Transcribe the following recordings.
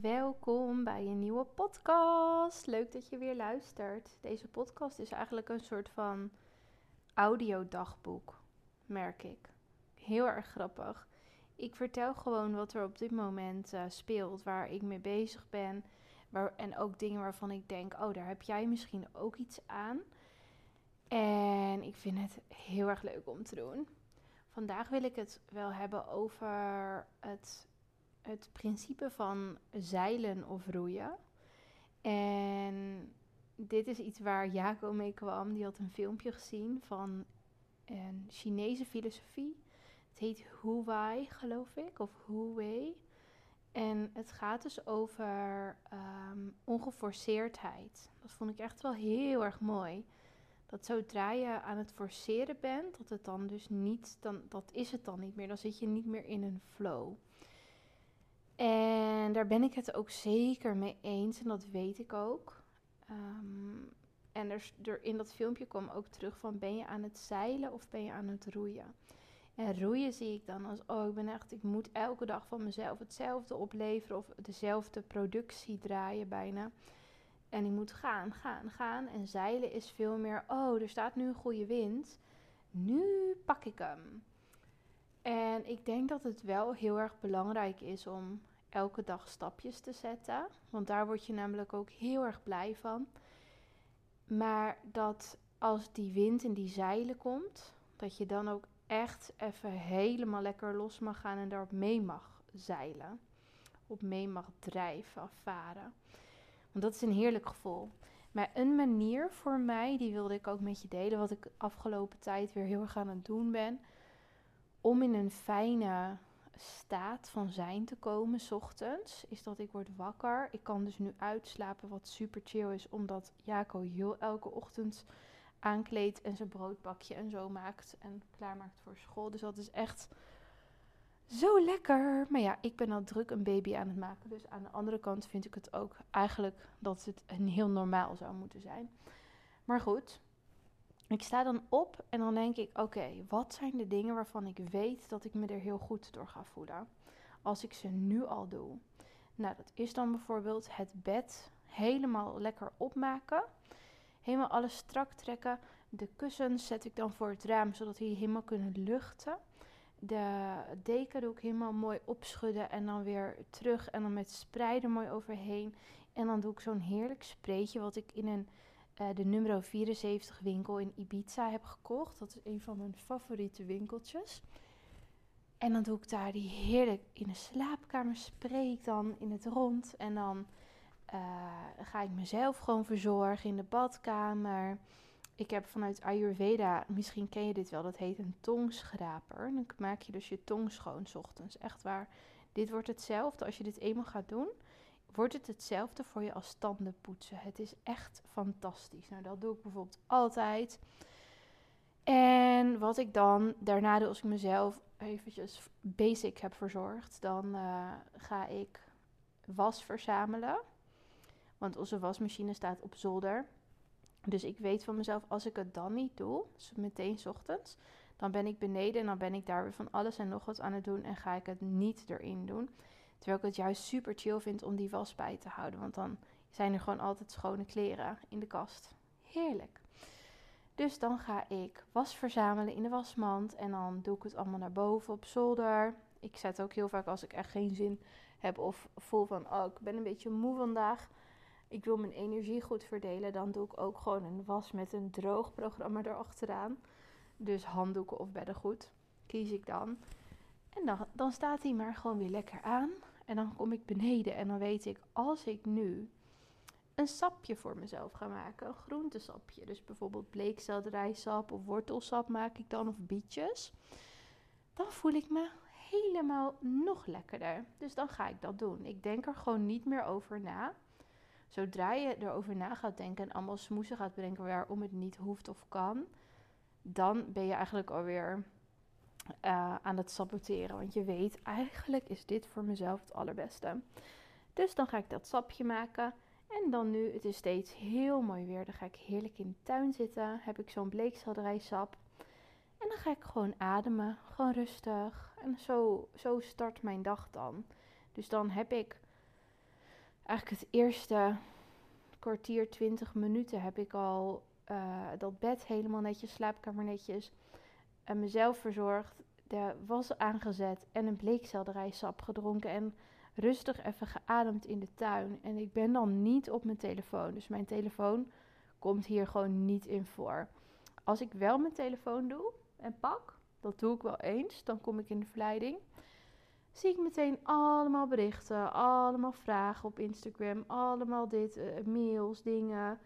Welkom bij een nieuwe podcast. Leuk dat je weer luistert. Deze podcast is eigenlijk een soort van audiodagboek, merk ik. Heel erg grappig. Ik vertel gewoon wat er op dit moment speelt, waar ik mee bezig ben. En ook dingen waarvan ik denk, oh, daar heb jij misschien ook iets aan. En ik vind het heel erg leuk om te doen. Vandaag wil ik het wel hebben over het principe van zeilen of roeien. En dit is iets waar Jaco mee kwam. Die had een filmpje gezien van een Chinese filosofie. Het heet Wu Wei, geloof ik, of Wu Wei. En het gaat dus over ongeforceerdheid. Dat vond ik echt wel heel erg mooi. Dat zodra je aan het forceren bent, dat het dan dus niet, dat is het dan niet meer. Dan zit je niet meer in een flow. En daar ben ik het ook zeker mee eens en dat weet ik ook. En er in dat filmpje kwam ook terug van, ben je aan het zeilen of ben je aan het roeien? En roeien zie ik dan als, oh, ik moet elke dag van mezelf hetzelfde opleveren of dezelfde productie draaien bijna. En ik moet gaan. En zeilen is veel meer, oh, er staat nu een goede wind. Nu pak ik hem. En ik denk dat het wel heel erg belangrijk is om elke dag stapjes te zetten. Want daar word je namelijk ook heel erg blij van. Maar dat als die wind in die zeilen komt, dat je dan ook echt even helemaal lekker los mag gaan en daarop mee mag zeilen. Op mee mag drijven, varen. Want dat is een heerlijk gevoel. Maar een manier voor mij, die wilde ik ook met je delen, wat ik de afgelopen tijd weer heel erg aan het doen ben, om in een fijne staat van zijn te komen 's ochtends, is dat ik word wakker. Ik kan dus nu uitslapen, wat super chill is, omdat Jaco heel elke ochtend aankleedt en zijn broodbakje en zo maakt en klaarmaakt voor school. Dus dat is echt zo lekker. Maar ja, ik ben al druk een baby aan het maken. Dus aan de andere kant vind ik het ook eigenlijk dat het een heel normaal zou moeten zijn. Maar goed, ik sta dan op en dan denk ik, oké, wat zijn de dingen waarvan ik weet dat ik me er heel goed door ga voelen als ik ze nu al doe? Nou, dat is dan bijvoorbeeld het bed helemaal lekker opmaken. Helemaal alles strak trekken. De kussens zet ik dan voor het raam, zodat die helemaal kunnen luchten. De deken doe ik helemaal mooi opschudden en dan weer terug. En dan met spreiden mooi overheen. En dan doe ik zo'n heerlijk spreetje wat ik in de nummer 74 winkel in Ibiza heb gekocht. Dat is een van mijn favoriete winkeltjes. En dan doe ik daar die heerlijk in de slaapkamer spray ik dan in het rond. En dan ga ik mezelf gewoon verzorgen in de badkamer. Ik heb vanuit Ayurveda, misschien ken je dit wel, dat heet een tongschraper. Dan maak je dus je tong schoon 's ochtends. Echt waar, dit wordt hetzelfde. Als je dit eenmaal gaat doen, wordt het hetzelfde voor je als tanden poetsen. Het is echt fantastisch. Nou, dat doe ik bijvoorbeeld altijd. En wat ik dan daarna doe, als ik mezelf eventjes basic heb verzorgd, dan ga ik was verzamelen. Want onze wasmachine staat op zolder. Dus ik weet van mezelf, als ik het dan niet doe, dus meteen 's ochtends, dan ben ik beneden en dan ben ik daar weer van alles en nog wat aan het doen en ga ik het niet erin doen. Terwijl ik het juist super chill vind om die was bij te houden. Want dan zijn er gewoon altijd schone kleren in de kast. Heerlijk. Dus dan ga ik was verzamelen in de wasmand. En dan doe ik het allemaal naar boven op zolder. Ik zet ook heel vaak, als ik echt geen zin heb of voel van, oh, ik ben een beetje moe vandaag, ik wil mijn energie goed verdelen, dan doe ik ook gewoon een was met een droog programma erachteraan. Dus handdoeken of beddengoed kies ik dan. En dan staat hij maar gewoon weer lekker aan. En dan kom ik beneden en dan weet ik, als ik nu een sapje voor mezelf ga maken, een groentesapje, dus bijvoorbeeld bleekselderijsap of wortelsap maak ik dan, of bietjes, dan voel ik me helemaal nog lekkerder. Dus dan ga ik dat doen. Ik denk er gewoon niet meer over na. Zodra je erover na gaat denken en allemaal smoesen gaat bedenken waarom het niet hoeft of kan, dan ben je eigenlijk alweer aan het saboteren. Want je weet, eigenlijk is dit voor mezelf het allerbeste. Dus dan ga ik dat sapje maken. En dan nu, het is steeds heel mooi weer. Dan ga ik heerlijk in de tuin zitten. Heb ik zo'n bleekselderijsap. En dan ga ik gewoon ademen. Gewoon rustig. En zo start mijn dag dan. Dus dan heb ik Eigenlijk het eerste kwartier, 20 minuten heb ik al dat bed helemaal netjes, slaapkamer netjes. En mezelf verzorgd, de was aangezet en een bleekselderijsap gedronken. En rustig even geademd in de tuin. En ik ben dan niet op mijn telefoon. Dus mijn telefoon komt hier gewoon niet in voor. Als ik wel mijn telefoon doe en pak, dat doe ik wel eens, dan kom ik in de verleiding. Zie ik meteen allemaal berichten, allemaal vragen op Instagram, allemaal dit, mails, dingen,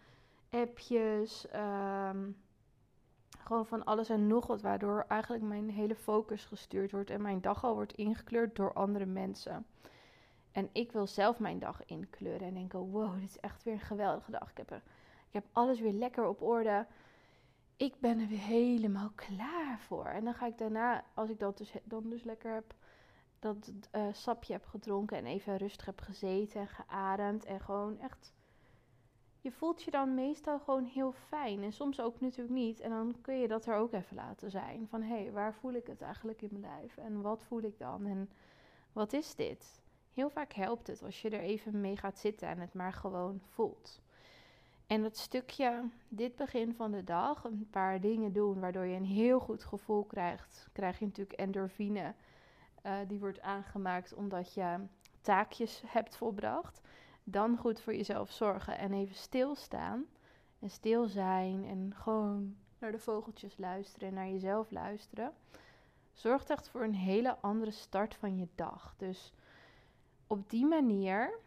appjes, gewoon van alles en nog wat, waardoor eigenlijk mijn hele focus gestuurd wordt en mijn dag al wordt ingekleurd door andere mensen. En ik wil zelf mijn dag inkleuren en denken, wow, dit is echt weer een geweldige dag. Ik heb alles weer lekker op orde. Ik ben er weer helemaal klaar voor. En dan ga ik daarna, als ik dat dus lekker heb, dat sapje heb gedronken en even rustig heb gezeten en geademd. En gewoon echt, je voelt je dan meestal gewoon heel fijn. En soms ook natuurlijk niet. En dan kun je dat er ook even laten zijn. Van, hé, waar voel ik het eigenlijk in mijn lijf? En wat voel ik dan? En wat is dit? Heel vaak helpt het als je er even mee gaat zitten en het maar gewoon voelt. En dat stukje, dit begin van de dag, een paar dingen doen waardoor je een heel goed gevoel krijgt. Krijg je natuurlijk endorfine, die wordt aangemaakt omdat je taakjes hebt volbracht. Dan goed voor jezelf zorgen en even stilstaan en stil zijn en gewoon naar de vogeltjes luisteren en naar jezelf luisteren. Zorgt echt voor een hele andere start van je dag. Dus op die manier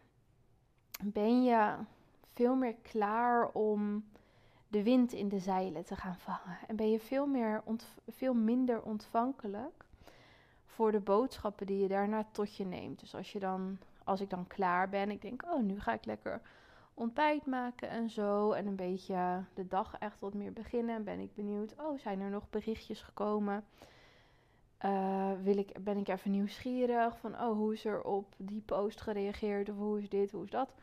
ben je veel meer klaar om de wind in de zeilen te gaan vangen. En ben je veel minder ontvankelijk voor de boodschappen die je daarna tot je neemt. Dus als ik dan klaar ben, ik denk, oh, nu ga ik lekker ontbijt maken en zo. En een beetje de dag echt wat meer beginnen. En ben ik benieuwd, oh, zijn er nog berichtjes gekomen? Ben ik even nieuwsgierig van, oh, hoe is er op die post gereageerd? Of hoe is dit, hoe is dat?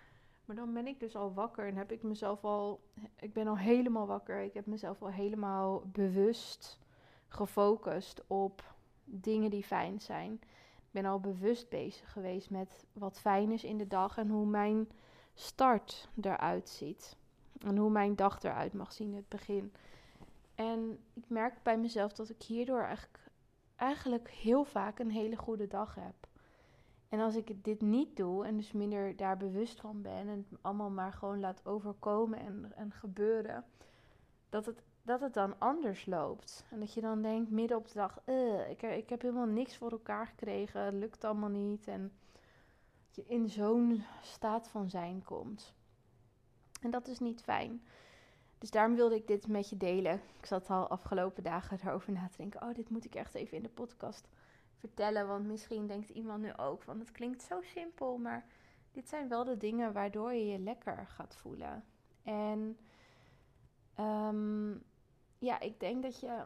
Maar dan ben ik dus al wakker en ik ben al helemaal wakker. Ik heb mezelf al helemaal bewust gefocust op dingen die fijn zijn. Ik ben al bewust bezig geweest met wat fijn is in de dag en hoe mijn start eruit ziet. En hoe mijn dag eruit mag zien in het begin. En ik merk bij mezelf dat ik hierdoor eigenlijk heel vaak een hele goede dag heb. En als ik dit niet doe en dus minder daar bewust van ben en het allemaal maar gewoon laat overkomen en gebeuren, dat het dan anders loopt. En dat je dan denkt midden op de dag, ik heb helemaal niks voor elkaar gekregen, het lukt allemaal niet. En dat je in zo'n staat van zijn komt. En dat is niet fijn. Dus daarom wilde ik dit met je delen. Ik zat al afgelopen dagen erover na te denken, oh, dit moet ik echt even in de podcast vertellen, want misschien denkt iemand nu ook van, het klinkt zo simpel, maar dit zijn wel de dingen waardoor je je lekker gaat voelen. En ja, ik denk dat je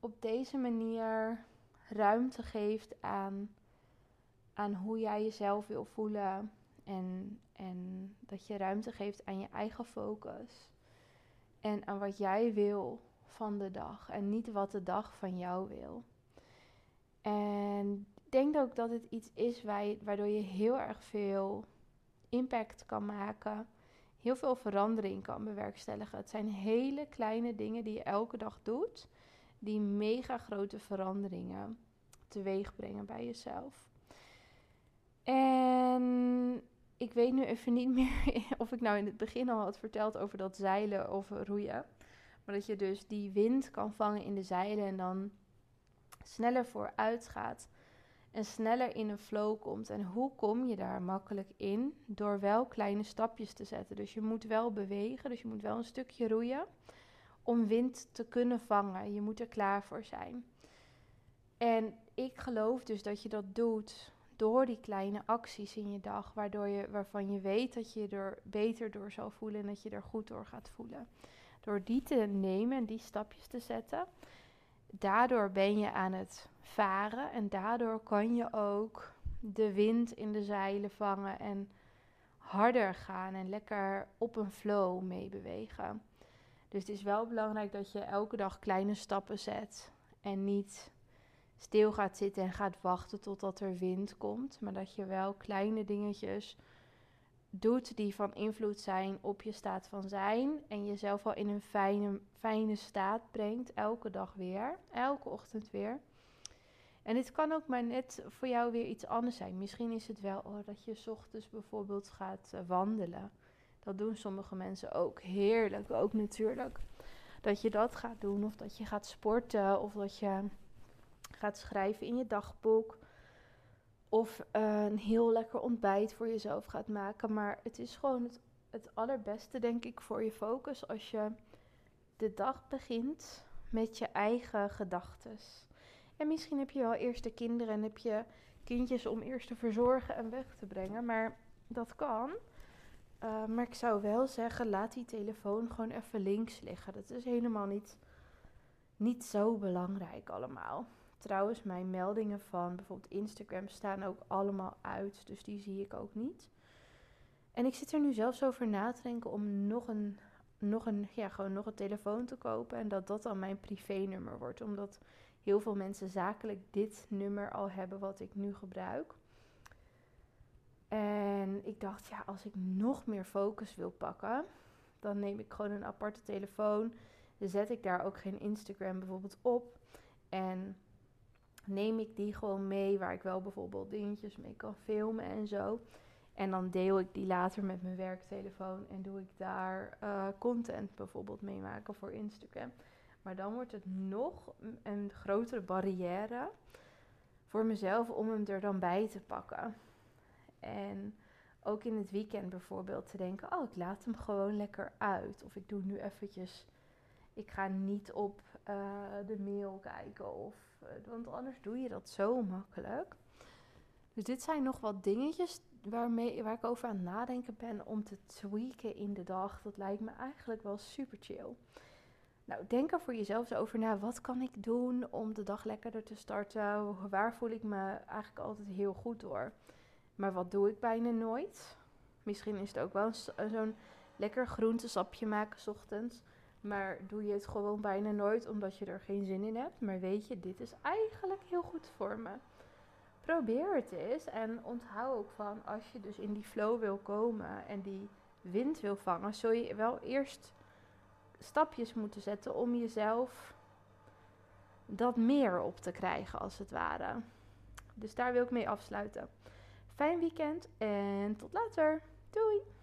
op deze manier ruimte geeft aan hoe jij jezelf wil voelen en dat je ruimte geeft aan je eigen focus en aan wat jij wil van de dag en niet wat de dag van jou wil. En ik denk ook dat het iets is waardoor je heel erg veel impact kan maken. Heel veel verandering kan bewerkstelligen. Het zijn hele kleine dingen die je elke dag doet. Die mega grote veranderingen teweeg brengen bij jezelf. En ik weet nu even niet meer of ik nou in het begin al had verteld over dat zeilen of roeien. Maar dat je dus die wind kan vangen in de zeilen en dan sneller vooruit gaat en sneller in een flow komt. En hoe kom je daar makkelijk in? Door wel kleine stapjes te zetten. Dus je moet wel bewegen, dus je moet wel een stukje roeien om wind te kunnen vangen. Je moet er klaar voor zijn. En ik geloof dus dat je dat doet door die kleine acties in je dag, waarvan je weet dat je er beter door zal voelen en dat je er goed door gaat voelen. Door die te nemen en die stapjes te zetten. Daardoor ben je aan het varen en daardoor kan je ook de wind in de zeilen vangen en harder gaan en lekker op een flow meebewegen. Dus het is wel belangrijk dat je elke dag kleine stappen zet en niet stil gaat zitten en gaat wachten totdat er wind komt. Maar dat je wel kleine dingetjes doet die van invloed zijn op je staat van zijn. En jezelf al in een fijne staat brengt. Elke dag weer. Elke ochtend weer. En dit kan ook maar net voor jou weer iets anders zijn. Misschien is het wel dat je 's ochtends bijvoorbeeld gaat wandelen. Dat doen sommige mensen ook. Heerlijk ook natuurlijk. Dat je dat gaat doen. Of dat je gaat sporten. Of dat je gaat schrijven in je dagboek. Of een heel lekker ontbijt voor jezelf gaat maken. Maar het is gewoon het allerbeste, denk ik, voor je focus. Als je de dag begint met je eigen gedachtes. En misschien heb je wel eerst de kinderen en heb je kindjes om eerst te verzorgen en weg te brengen. Maar dat kan. Maar ik zou wel zeggen, laat die telefoon gewoon even links liggen. Dat is helemaal niet zo belangrijk allemaal. Trouwens, mijn meldingen van bijvoorbeeld Instagram staan ook allemaal uit. Dus die zie ik ook niet. En ik zit er nu zelfs over na te denken om nog een telefoon te kopen. En dat dan mijn privé-nummer wordt. Omdat heel veel mensen zakelijk dit nummer al hebben wat ik nu gebruik. En ik dacht, ja, als ik nog meer focus wil pakken, dan neem ik gewoon een aparte telefoon. Dan zet ik daar ook geen Instagram bijvoorbeeld op. En neem ik die gewoon mee waar ik wel bijvoorbeeld dingetjes mee kan filmen en zo. En dan deel ik die later met mijn werktelefoon en doe ik daar content bijvoorbeeld mee maken voor Instagram. Maar dan wordt het nog een grotere barrière voor mezelf om hem er dan bij te pakken. En ook in het weekend bijvoorbeeld te denken, oh, ik laat hem gewoon lekker uit. Of ik doe nu eventjes, ik ga niet op de mail kijken. Want anders doe je dat zo makkelijk. Dus dit zijn nog wat dingetjes waar ik over aan het nadenken ben om te tweaken in de dag. Dat lijkt me eigenlijk wel super chill. Nou, denk er voor jezelf over na. Wat kan ik doen om de dag lekkerder te starten? Waar voel ik me eigenlijk altijd heel goed door? Maar wat doe ik bijna nooit? Misschien is het ook wel zo'n lekker groentesapje maken 's ochtends. Maar doe je het gewoon bijna nooit omdat je er geen zin in hebt. Maar weet je, dit is eigenlijk heel goed voor me. Probeer het eens en onthoud ook van, als je dus in die flow wil komen en die wind wil vangen, zul je wel eerst stapjes moeten zetten om jezelf dat meer op te krijgen als het ware. Dus daar wil ik mee afsluiten. Fijn weekend en tot later. Doei!